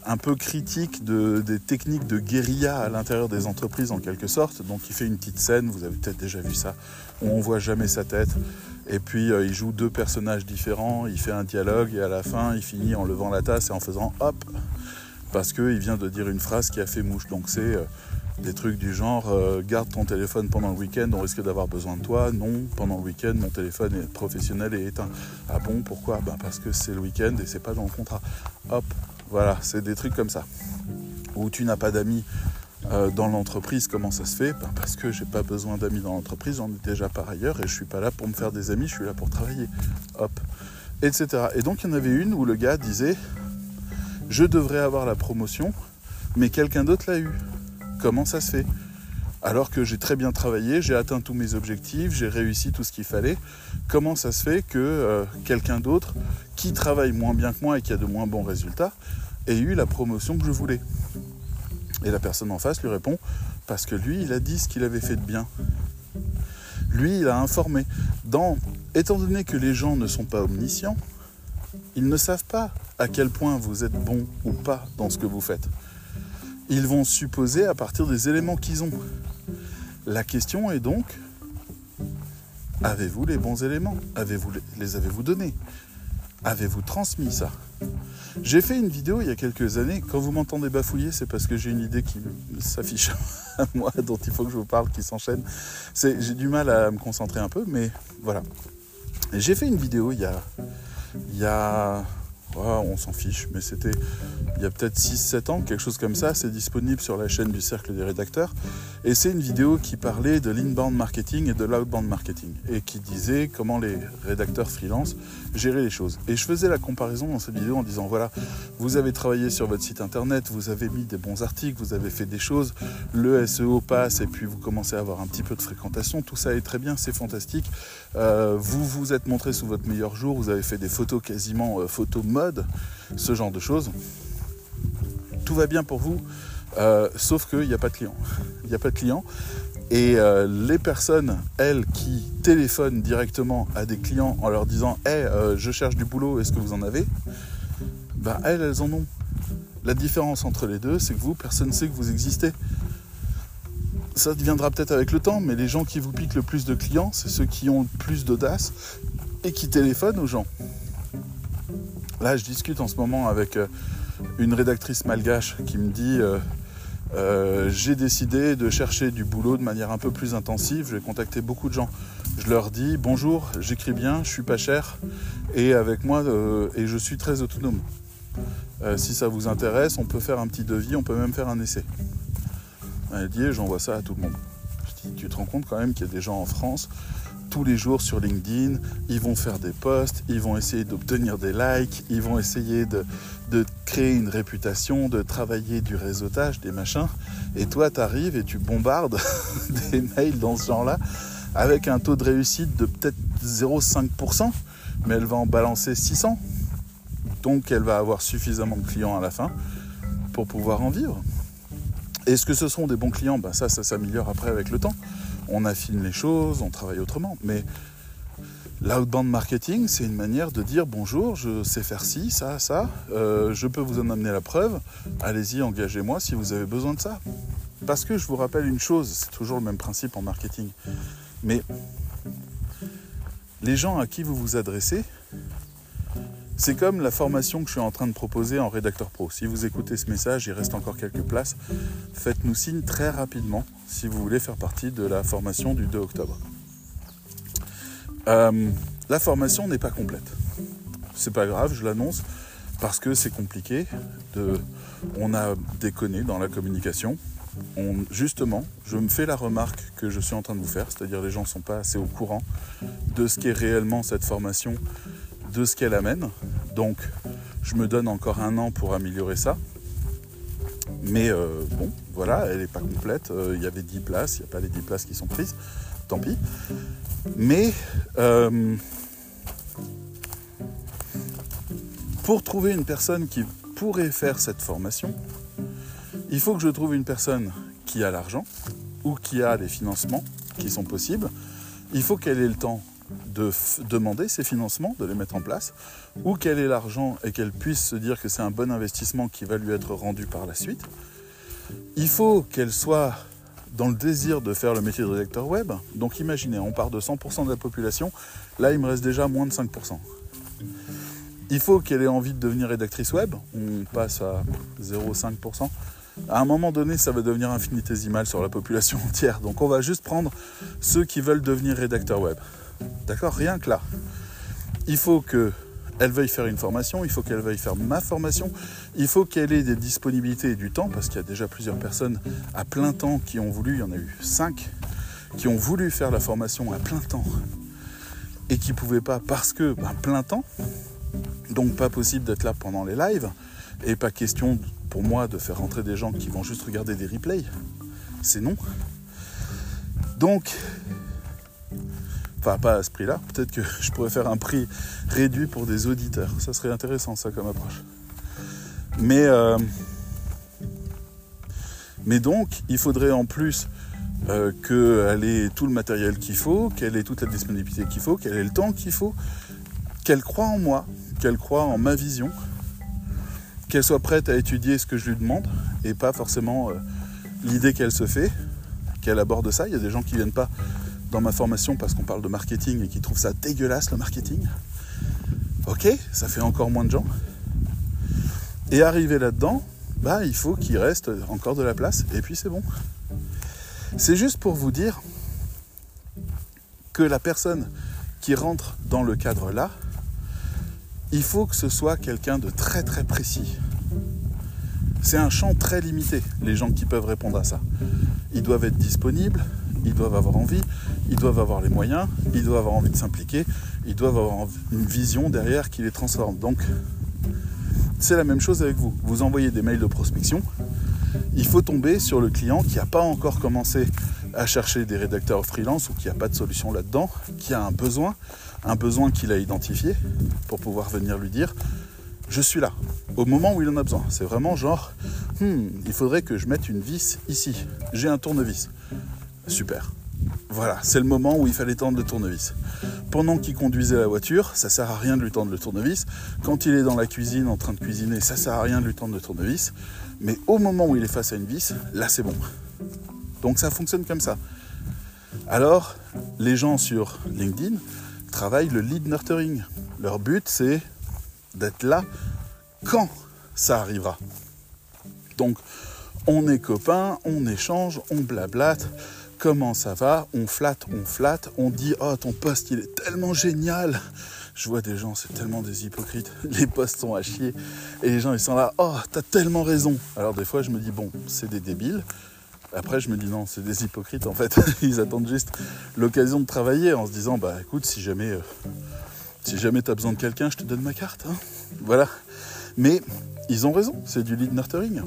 un peu critique de, des techniques de guérilla à l'intérieur des entreprises en quelque sorte. Donc il fait une petite scène, vous avez peut-être déjà vu ça, où on ne voit jamais sa tête. Et puis euh, il joue deux personnages différents, il fait un dialogue, et à la fin, il finit en levant la tasse et en faisant « hop !» parce qu'il vient de dire une phrase qui a fait mouche. Donc c'est... Euh, Des trucs du genre, euh, garde ton téléphone pendant le week-end, on risque d'avoir besoin de toi. Non, pendant le week-end, mon téléphone est professionnel et éteint. Ah bon, pourquoi ? Ben parce que c'est le week-end et c'est pas dans le contrat. Hop, voilà, c'est des trucs comme ça. Ou tu n'as pas d'amis euh, dans l'entreprise, comment ça se fait ? Ben parce que j'ai pas besoin d'amis dans l'entreprise, j'en ai déjà par ailleurs et je suis pas là pour me faire des amis, je suis là pour travailler. Hop, et cetera. Et donc il y en avait une où le gars disait, je devrais avoir la promotion, mais quelqu'un d'autre l'a eu. Comment ça se fait ? Alors que j'ai très bien travaillé, j'ai atteint tous mes objectifs, j'ai réussi tout ce qu'il fallait. Comment ça se fait que euh, quelqu'un d'autre, qui travaille moins bien que moi et qui a de moins bons résultats, ait eu la promotion que je voulais ? Et la personne en face lui répond, parce que lui, il a dit ce qu'il avait fait de bien. Lui, il a informé. Dans, étant donné que les gens ne sont pas omniscients, ils ne savent pas à quel point vous êtes bon ou pas dans ce que vous faites. Ils vont supposer à partir des éléments qu'ils ont. La question est donc, avez-vous les bons éléments ? Avez-vous les, les avez-vous donnés ? Avez-vous transmis ça ? J'ai fait une vidéo il y a quelques années. Quand vous m'entendez bafouiller, c'est parce que j'ai une idée qui s'affiche à moi, dont il faut que je vous parle, qui s'enchaîne. C'est, j'ai du mal à me concentrer un peu, mais voilà. J'ai fait une vidéo il y a... Il y a Oh, on s'en fiche, mais c'était il y a peut-être six sept ans, quelque chose comme ça. C'est disponible sur la chaîne du Cercle des Rédacteurs. Et c'est une vidéo qui parlait de l'inbound marketing et de l'outbound marketing. Et qui disait comment les rédacteurs freelance géraient les choses. Et je faisais la comparaison dans cette vidéo en disant, voilà, vous avez travaillé sur votre site internet, vous avez mis des bons articles, vous avez fait des choses, le S E O passe et puis vous commencez à avoir un petit peu de fréquentation. Tout ça est très bien, c'est fantastique. Euh, vous vous êtes montré sous votre meilleur jour, vous avez fait des photos quasiment euh, photos mode, ce genre de choses, tout va bien pour vous, euh, sauf qu'il n'y a pas de clients. Il n'y a pas de clients et euh, les personnes, elles, qui téléphonent directement à des clients en leur disant hey, « euh, je cherche du boulot, est-ce que vous en avez ?» Ben elles, elles en ont. La différence entre les deux, c'est que vous, personne ne sait que vous existez. Ça deviendra peut-être avec le temps, mais les gens qui vous piquent le plus de clients, c'est ceux qui ont le plus d'audace et qui téléphonent aux gens. Là, je discute en ce moment avec une rédactrice malgache qui me dit euh, euh, « J'ai décidé de chercher du boulot de manière un peu plus intensive, je vais contacter beaucoup de gens. » Je leur dis « Bonjour, j'écris bien, je suis pas cher et avec moi, euh, et je suis très autonome. Euh, si ça vous intéresse, on peut faire un petit devis, on peut même faire un essai. » Elle dit « J'envoie ça à tout le monde. » Je dis « Tu te rends compte quand même qu'il y a des gens en France tous les jours sur LinkedIn, ils vont faire des posts, ils vont essayer d'obtenir des likes, ils vont essayer de, de créer une réputation, de travailler du réseautage, des machins. Et toi, tu arrives et tu bombardes des mails dans ce genre-là avec un taux de réussite de peut-être zéro virgule cinq pour cent, mais elle va en balancer six cents. Donc, elle va avoir suffisamment de clients à la fin pour pouvoir en vivre. Est-ce que ce sont des bons clients ? Ben ça, ça s'améliore après avec le temps. On affine les choses, on travaille autrement. Mais l'outbound marketing, c'est une manière de dire « Bonjour, je sais faire ci, ça, ça. Euh, je peux vous en amener la preuve. Allez-y, engagez-moi si vous avez besoin de ça. » Parce que je vous rappelle une chose, c'est toujours le même principe en marketing. Mais les gens à qui vous vous adressez, c'est comme la formation que je suis en train de proposer en rédacteur pro. Si vous écoutez ce message, il reste encore quelques places. Faites-nous signe très rapidement si vous voulez faire partie de la formation du deux octobre. Euh, la formation n'est pas complète. C'est pas grave, je l'annonce, parce que c'est compliqué. De... On a déconné dans la communication. On... Justement, je me fais la remarque que je suis en train de vous faire, c'est-à-dire les gens ne sont pas assez au courant de ce qu'est réellement cette formation, de ce qu'elle amène. Donc je me donne encore un an pour améliorer ça, mais euh, bon voilà, elle n'est pas complète. Il euh, y avait dix places, il n'y a pas les dix places qui sont prises, tant pis. Mais euh, pour trouver une personne qui pourrait faire cette formation, il faut que je trouve une personne qui a l'argent ou qui a les financements qui sont possibles. Il faut qu'elle ait le temps de f- demander ces financements, de les mettre en place, ou qu'elle ait l'argent et qu'elle puisse se dire que c'est un bon investissement qui va lui être rendu par la suite. Il faut qu'elle soit dans le désir de faire le métier de rédacteur web. Donc imaginez, on part de cent pour cent de la population, là il me reste déjà moins de cinq pour cent. Il faut qu'elle ait envie de devenir rédactrice web, on passe à zéro virgule cinq pour cent. À un moment donné, ça va devenir infinitésimal sur la population entière. Donc on va juste prendre ceux qui veulent devenir rédacteur web. D'accord ? Rien que là. Il faut qu'elle veuille faire une formation, il faut qu'elle veuille faire ma formation, il faut qu'elle ait des disponibilités et du temps, parce qu'il y a déjà plusieurs personnes à plein temps qui ont voulu, il y en a eu cinq, qui ont voulu faire la formation à plein temps et qui ne pouvaient pas parce que ben, plein temps, donc pas possible d'être là pendant les lives, et pas question pour moi de faire rentrer des gens qui vont juste regarder des replays. C'est non. Donc... Enfin, pas à ce prix-là. Peut-être que je pourrais faire un prix réduit pour des auditeurs. Ça serait intéressant, ça, comme approche. Mais, euh, mais donc, il faudrait en plus euh, qu'elle ait tout le matériel qu'il faut, qu'elle ait toute la disponibilité qu'il faut, qu'elle ait le temps qu'il faut, qu'elle croie en moi, qu'elle croie en ma vision, qu'elle soit prête à étudier ce que je lui demande et pas forcément euh, l'idée qu'elle se fait, qu'elle aborde ça. Il y a des gens qui ne viennent pas dans ma formation parce qu'on parle de marketing et qui trouvent ça dégueulasse, le marketing. Ok, ça fait encore moins de gens. Et arrivé là-dedans, bah, il faut qu'il reste encore de la place et puis c'est bon. C'est juste pour vous dire que la personne qui rentre dans le cadre là, il faut que ce soit quelqu'un de très très précis. C'est un champ très limité, les gens qui peuvent répondre à ça. Ils doivent être disponibles, ils doivent avoir envie, ils doivent avoir les moyens, ils doivent avoir envie de s'impliquer, ils doivent avoir une vision derrière qui les transforme. Donc, c'est la même chose avec vous. Vous envoyez des mails de prospection, il faut tomber sur le client qui n'a pas encore commencé à chercher des rédacteurs freelance ou qui n'a pas de solution là-dedans, qui a un besoin, un besoin qu'il a identifié pour pouvoir venir lui dire « Je suis là » au moment où il en a besoin. C'est vraiment genre hmm, « Il faudrait que je mette une vis ici, j'ai un tournevis. » Super. Voilà, c'est le moment où il fallait tendre le tournevis. Pendant qu'il conduisait la voiture, ça sert à rien de lui tendre le tournevis. Quand il est dans la cuisine en train de cuisiner, ça sert à rien de lui tendre le tournevis. Mais au moment où il est face à une vis, là c'est bon. Donc ça fonctionne comme ça. Alors, les gens sur LinkedIn travaillent le lead nurturing. Leur but, c'est d'être là quand ça arrivera. Donc, on est copains, on échange, on blablate. Comment ça va ? On flatte, on flatte, on dit « Oh, ton poste, il est tellement génial !» Je vois des gens, c'est tellement des hypocrites. Les postes sont à chier et les gens, ils sont là « Oh, t'as tellement raison !» Alors des fois, je me dis « Bon, c'est des débiles. Après, je me dis non, c'est des hypocrites en fait. Ils attendent juste l'occasion de travailler en se disant bah écoute, si jamais, euh, si jamais t'as besoin de quelqu'un, je te donne ma carte. Hein. Voilà. Mais ils ont raison, c'est du lead nurturing.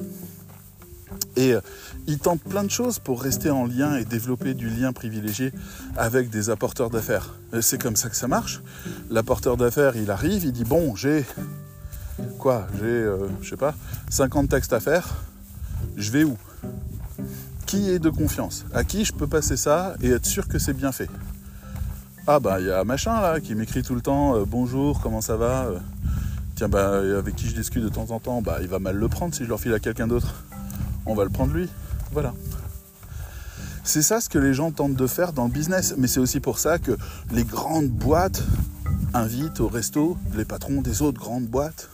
Et euh, ils tentent plein de choses pour rester en lien et développer du lien privilégié avec des apporteurs d'affaires. Et c'est comme ça que ça marche. L'apporteur d'affaires, il arrive, il dit bon, j'ai quoi, j'ai, euh, je sais pas, cinquante textes à faire, je vais où ? Qui est de confiance ? À qui je peux passer ça et être sûr que c'est bien fait ? Ah bah, il y a machin là qui m'écrit tout le temps euh, « Bonjour, comment ça va ?» euh, Tiens, bah, avec qui je discute de temps en temps, bah, il va mal le prendre si je le file à quelqu'un d'autre. On va le prendre lui. Voilà. C'est ça ce que les gens tentent de faire dans le business. Mais c'est aussi pour ça que les grandes boîtes invitent au resto les patrons des autres grandes boîtes.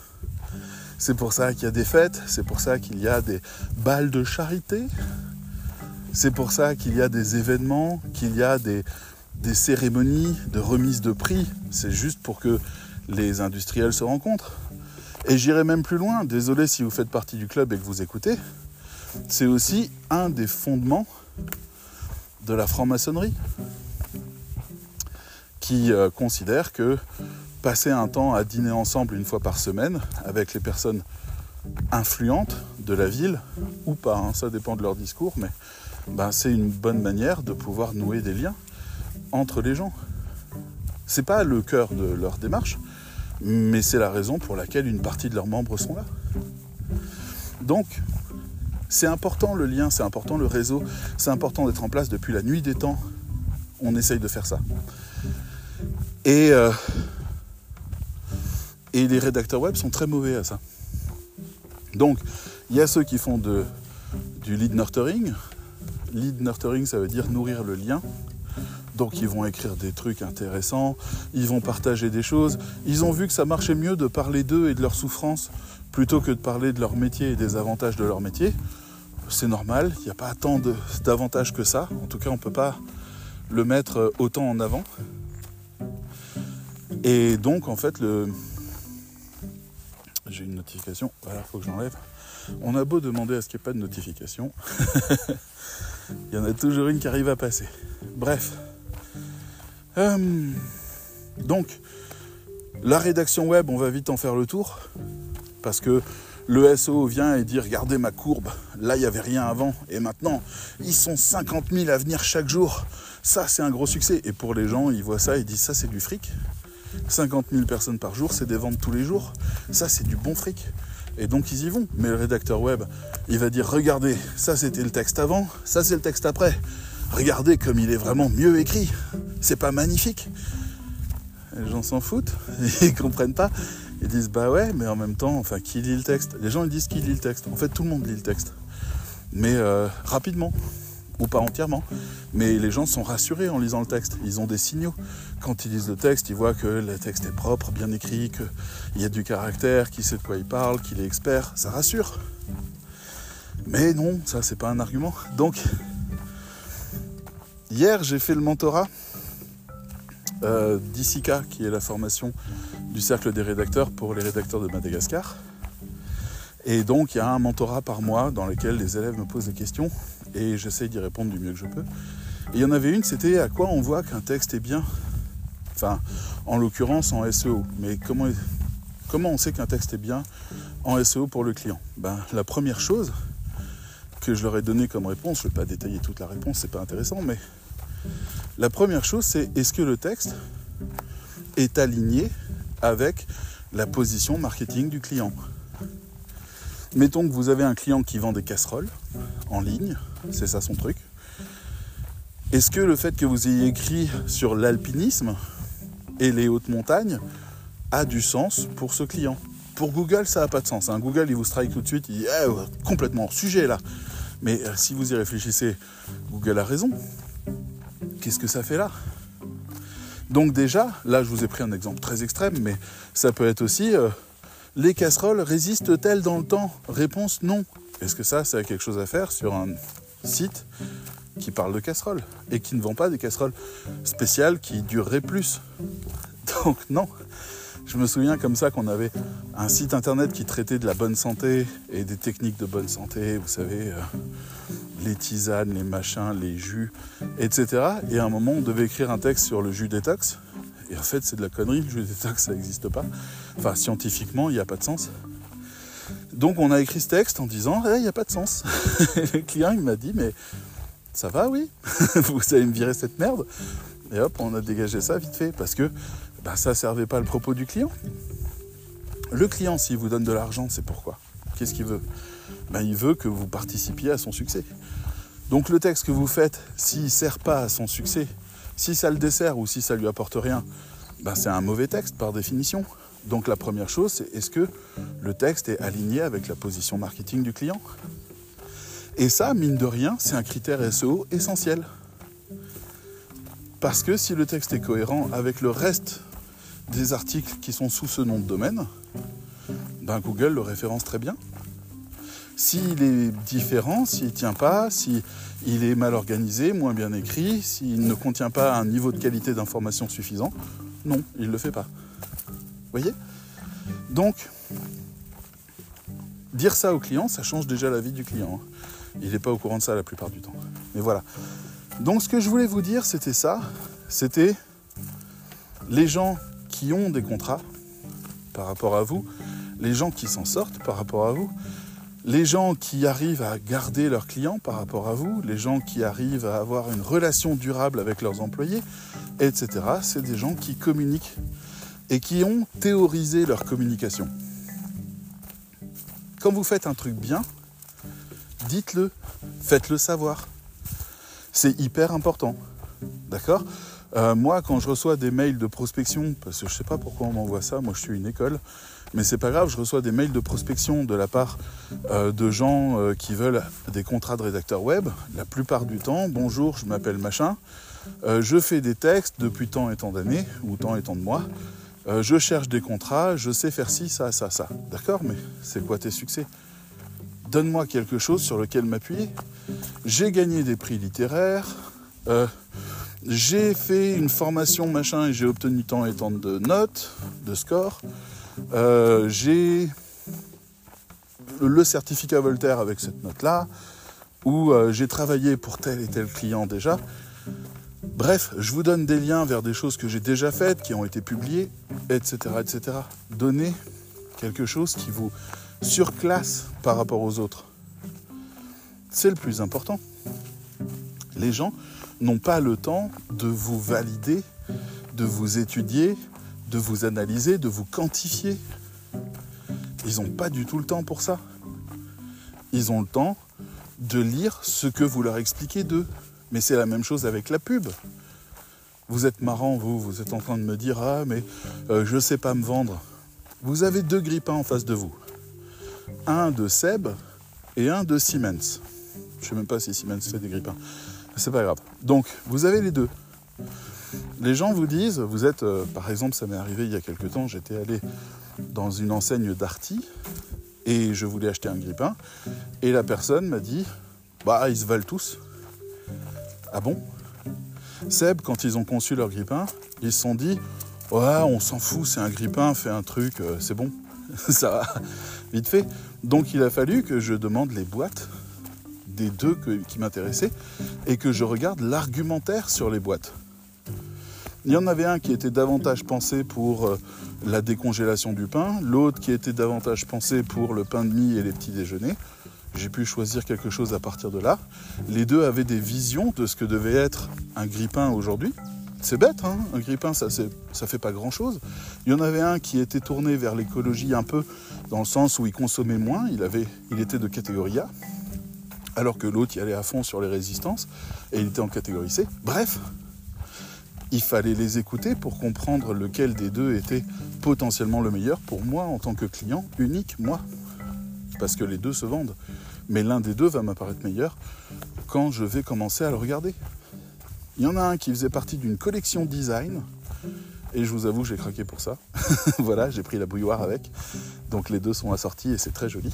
C'est pour ça qu'il y a des fêtes. C'est pour ça qu'il y a des balles de charité. C'est pour ça qu'il y a des événements, qu'il y a des, des cérémonies de remise de prix. C'est juste pour que les industriels se rencontrent. Et j'irai même plus loin. Désolé si vous faites partie du club et que vous écoutez. C'est aussi un des fondements de la franc-maçonnerie qui euh, considère que passer un temps à dîner ensemble une fois par semaine avec les personnes influentes de la ville ou pas, hein, ça dépend de leur discours, mais ben, c'est une bonne manière de pouvoir nouer des liens entre les gens. C'est pas le cœur de leur démarche, mais c'est la raison pour laquelle une partie de leurs membres sont là. Donc, c'est important le lien, c'est important le réseau, c'est important d'être en place depuis la nuit des temps. On essaye de faire ça. Et, euh, et les rédacteurs web sont très mauvais à ça. Donc, il y a ceux qui font de, du lead nurturing. Lead nurturing, ça veut dire nourrir le lien. Donc, ils vont écrire des trucs intéressants, ils vont partager des choses. Ils ont vu que ça marchait mieux de parler d'eux et de leurs souffrances plutôt que de parler de leur métier et des avantages de leur métier. C'est normal, il n'y a pas tant de, d'avantages que ça. En tout cas, on ne peut pas le mettre autant en avant. Et donc, en fait, le... j'ai une notification. Voilà, il faut que j'enlève. On a beau demander à ce qu'il n'y ait pas de notification. Il y en a toujours une qui arrive à passer. Bref. Euh... Donc, la rédaction web, on va vite en faire le tour. Parce que le S E O vient et dit « Regardez ma courbe, là il n'y avait rien avant et maintenant, ils sont cinquante mille à venir chaque jour. Ça, c'est un gros succès. » Et pour les gens, ils voient ça, ils disent « Ça, c'est du fric. cinquante mille personnes par jour, c'est des ventes tous les jours. Ça, c'est du bon fric. » Et donc, ils y vont. Mais le rédacteur web, il va dire « Regardez, ça, c'était le texte avant. Ça, c'est le texte après. Regardez comme il est vraiment mieux écrit. C'est pas magnifique. » Les gens s'en foutent, ils comprennent pas. Ils disent bah ouais, mais en même temps, enfin, qui lit le texte ? Les gens ils disent qui lit le texte ? En fait, tout le monde lit le texte, mais euh, rapidement ou pas entièrement. Mais les gens sont rassurés en lisant le texte. Ils ont des signaux quand ils lisent le texte. Ils voient que le texte est propre, bien écrit, qu'il y a du caractère, qu'il sait de quoi il parle, qu'il est expert. Ça rassure. Mais non, ça c'est pas un argument. Donc hier j'ai fait le mentorat euh, d'I C I C A, qui est la formation du cercle des rédacteurs pour les rédacteurs de Madagascar. Et donc il y a un mentorat par mois dans lequel les élèves me posent des questions et j'essaye d'y répondre du mieux que je peux. Et il y en avait une, c'était à quoi on voit qu'un texte est bien, enfin en l'occurrence en S E O. Mais comment, comment on sait qu'un texte est bien en S E O pour le client ? Ben, la première chose que je leur ai donnée comme réponse, je ne vais pas détailler toute la réponse, c'est pas intéressant, mais la première chose c'est est-ce que le texte est aligné avec la position marketing du client. Mettons que vous avez un client qui vend des casseroles en ligne, c'est ça son truc. Est-ce que le fait que vous ayez écrit sur l'alpinisme et les hautes montagnes a du sens pour ce client ? Pour Google, ça n'a pas de sens. Hein. Google, il vous strike tout de suite, il dit eh, « complètement hors sujet là ». Mais euh, si vous y réfléchissez, Google a raison. Qu'est-ce que ça fait là ? Donc déjà, là je vous ai pris un exemple très extrême, mais ça peut être aussi euh, « Les casseroles résistent-elles dans le temps ?» Réponse non. Est-ce que ça, ça a quelque chose à faire sur un site qui parle de casseroles et qui ne vend pas des casseroles spéciales qui dureraient plus ? Donc non. Je me souviens comme ça qu'on avait un site internet qui traitait de la bonne santé et des techniques de bonne santé, vous savez, euh, les tisanes, les machins, les jus, et cetera. Et à un moment, on devait écrire un texte sur le jus détox. Et en fait, c'est de la connerie, le jus détox, ça n'existe pas. Enfin, scientifiquement, il n'y a pas de sens. Donc, on a écrit ce texte en disant « Eh, il n'y a pas de sens !» Le client, il m'a dit « Mais ça va, oui vous allez me virer cette merde ?» Et hop, on a dégagé ça vite fait, parce que ben, ça ne servait pas le propos du client. Le client, s'il vous donne de l'argent, c'est pourquoi ? Qu'est-ce qu'il veut ? Ben, il veut que vous participiez à son succès. Donc, le texte que vous faites, s'il ne sert pas à son succès, si ça le dessert ou si ça lui apporte rien, ben c'est un mauvais texte par définition. Donc la première chose, c'est est-ce que le texte est aligné avec la position marketing du client ? Et ça, mine de rien, c'est un critère S E O essentiel. Parce que si le texte est cohérent avec le reste des articles qui sont sous ce nom de domaine, ben Google le référence très bien. S'il est différent, s'il ne tient pas, s'il est mal organisé, moins bien écrit, s'il ne contient pas un niveau de qualité d'information suffisant, non, il ne le fait pas. Vous voyez ? Donc, dire ça au client, ça change déjà la vie du client. Il n'est pas au courant de ça la plupart du temps. Mais voilà. Donc, ce que je voulais vous dire, c'était ça. C'était les gens qui ont des contrats par rapport à vous, les gens qui s'en sortent par rapport à vous, les gens qui arrivent à garder leurs clients par rapport à vous, les gens qui arrivent à avoir une relation durable avec leurs employés, et cetera, c'est des gens qui communiquent et qui ont théorisé leur communication. Quand vous faites un truc bien, dites-le, faites-le savoir. C'est hyper important, d'accord ? Euh, moi, quand je reçois des mails de prospection, parce que je ne sais pas pourquoi on m'envoie ça, moi je suis une école, mais c'est pas grave, je reçois des mails de prospection de la part euh, de gens euh, qui veulent des contrats de rédacteur web. La plupart du temps, bonjour, je m'appelle machin, euh, je fais des textes depuis tant et tant d'années, ou tant et tant de mois, euh, je cherche des contrats, je sais faire ci, ça, ça, ça. D'accord, mais c'est quoi tes succès ? Donne-moi quelque chose sur lequel m'appuyer. J'ai gagné des prix littéraires, euh, j'ai fait une formation machin et j'ai obtenu tant et tant de notes, de scores. Euh, j'ai le certificat Voltaire avec cette note-là, ou euh, j'ai travaillé pour tel et tel client déjà. Bref, je vous donne des liens vers des choses que j'ai déjà faites, qui ont été publiées, et cetera, et cetera. Donnez quelque chose qui vous surclasse par rapport aux autres. C'est le plus important. Les gens n'ont pas le temps de vous valider, de vous étudier, de vous analyser, de vous quantifier. Ils n'ont pas du tout le temps pour ça. Ils ont le temps de lire ce que vous leur expliquez d'eux. Mais c'est la même chose avec la pub. Vous êtes marrant, vous, vous êtes en train de me dire « Ah, mais euh, je ne sais pas me vendre ». Vous avez deux grippins en face de vous. Un de Seb et un de Siemens. Je ne sais même pas si Siemens fait des grippins. C'est pas grave. Donc, vous avez les deux. Les gens vous disent, vous êtes, euh, par exemple, ça m'est arrivé il y a quelques temps, j'étais allé dans une enseigne Darty et je voulais acheter un grille-pain et la personne m'a dit, bah ils se valent tous. Ah bon ? Seb, quand ils ont conçu leur grille-pain, ils se sont dit, ouais, on s'en fout, c'est un grille-pain, fais un truc, euh, c'est bon, ça va, vite fait. Donc il a fallu que je demande les boîtes des deux que, qui m'intéressaient et que je regarde l'argumentaire sur les boîtes. Il y en avait un qui était davantage pensé pour la décongélation du pain, l'autre qui était davantage pensé pour le pain de mie et les petits déjeuners. J'ai pu choisir quelque chose à partir de là. Les deux avaient des visions de ce que devait être un grille-pain aujourd'hui. C'est bête, hein, un grille-pain, ça ne fait pas grand-chose. Il y en avait un qui était tourné vers l'écologie un peu, dans le sens où il consommait moins, il, avait, il était de catégorie A, alors que l'autre, il allait à fond sur les résistances, et il était en catégorie C. Bref, il fallait les écouter pour comprendre lequel des deux était potentiellement le meilleur pour moi en tant que client unique, moi. Parce que les deux se vendent. Mais l'un des deux va m'apparaître meilleur quand je vais commencer à le regarder. Il y en a un qui faisait partie d'une collection design. Et je vous avoue, j'ai craqué pour ça. Voilà, j'ai pris la bouilloire avec. Donc les deux sont assortis et c'est très joli.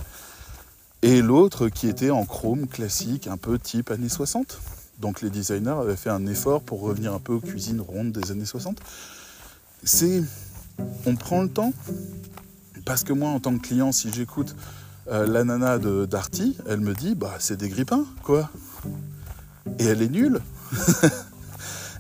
Et l'autre qui était en chrome classique, un peu type années soixante. Donc les designers avaient fait un effort pour revenir un peu aux cuisines rondes des années soixante. C'est on prend le temps, parce que moi, en tant que client, si j'écoute euh, la nana de Darty, elle me dit, bah, c'est des grippins, quoi. Et elle est nulle.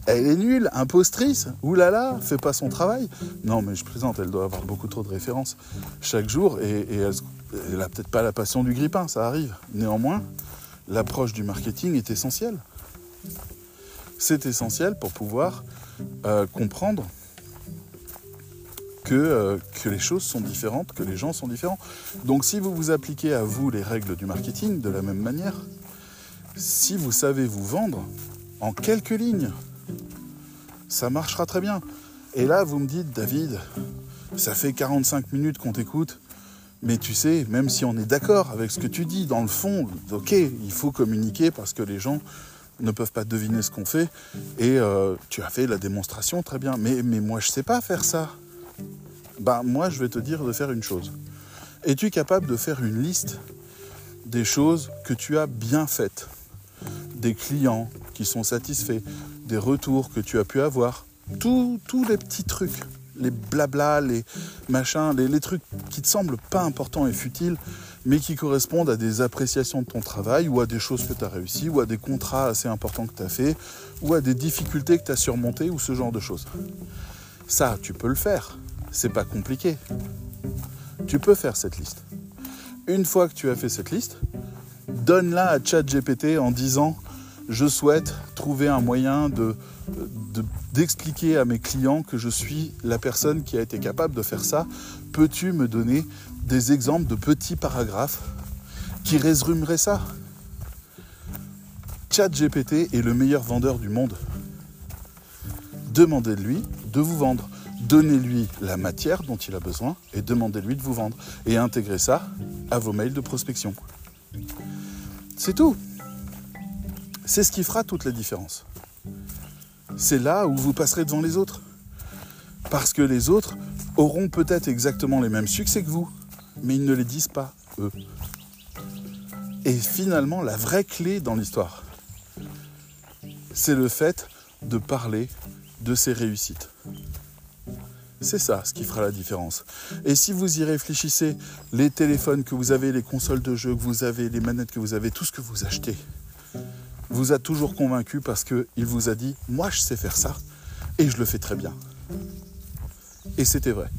Elle est nulle, impostrice, oulala, fait pas son travail. Non, mais je plaisante, elle doit avoir beaucoup trop de références chaque jour, et, et elle n'a peut-être pas la passion du grippin, ça arrive. Néanmoins, l'approche du marketing est essentielle. C'est essentiel pour pouvoir euh, comprendre que, euh, que les choses sont différentes, que les gens sont différents. Donc si vous vous appliquez à vous les règles du marketing de la même manière, si vous savez vous vendre en quelques lignes, ça marchera très bien. Et là, vous me dites, David, ça fait quarante-cinq minutes qu'on t'écoute, mais tu sais, même si on est d'accord avec ce que tu dis, dans le fond, ok, il faut communiquer parce que les gens ne peuvent pas deviner ce qu'on fait, et euh, tu as fait la démonstration, très bien. Mais, mais moi, je ne sais pas faire ça. Ben, moi, je vais te dire de faire une chose. Es-tu capable de faire une liste des choses que tu as bien faites, des clients qui sont satisfaits, des retours que tu as pu avoir, tous les petits trucs, les blablas, les machins, les, les trucs qui te semblent pas importants et futiles, mais qui correspondent à des appréciations de ton travail, ou à des choses que tu as réussies, ou à des contrats assez importants que tu as fait, ou à des difficultés que tu as surmontées, ou ce genre de choses. Ça, tu peux le faire, c'est pas compliqué. Tu peux faire cette liste. Une fois que tu as fait cette liste, donne-la à ChatGPT en disant « Je souhaite trouver un moyen de, de, d'expliquer à mes clients que je suis la personne qui a été capable de faire ça. Peux-tu me donner des exemples de petits paragraphes qui résumeraient ça ?» ChatGPT est le meilleur vendeur du monde. Demandez-lui de vous vendre. Donnez-lui la matière dont il a besoin et demandez-lui de vous vendre. Et intégrez ça à vos mails de prospection. C'est tout. C'est ce qui fera toute la différence. C'est là où vous passerez devant les autres. Parce que les autres auront peut-être exactement les mêmes succès que vous, mais ils ne les disent pas, eux. Et finalement, la vraie clé dans l'histoire, c'est le fait de parler de ses réussites. C'est ça ce qui fera la différence. Et si vous y réfléchissez, les téléphones que vous avez, les consoles de jeux que vous avez, les manettes que vous avez, tout ce que vous achetez, vous a toujours convaincu parce qu'il vous a dit « Moi, je sais faire ça et je le fais très bien. » Et c'était vrai.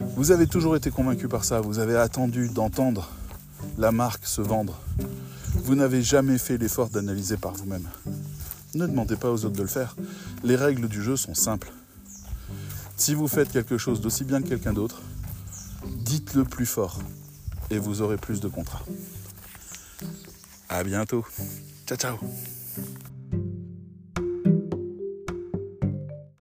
Vous avez toujours été convaincu par ça. Vous avez attendu d'entendre la marque se vendre. Vous n'avez jamais fait l'effort d'analyser par vous-même. Ne demandez pas aux autres de le faire. Les règles du jeu sont simples. Si vous faites quelque chose d'aussi bien que quelqu'un d'autre, dites-le plus fort et vous aurez plus de contrats. À bientôt. Ciao, ciao.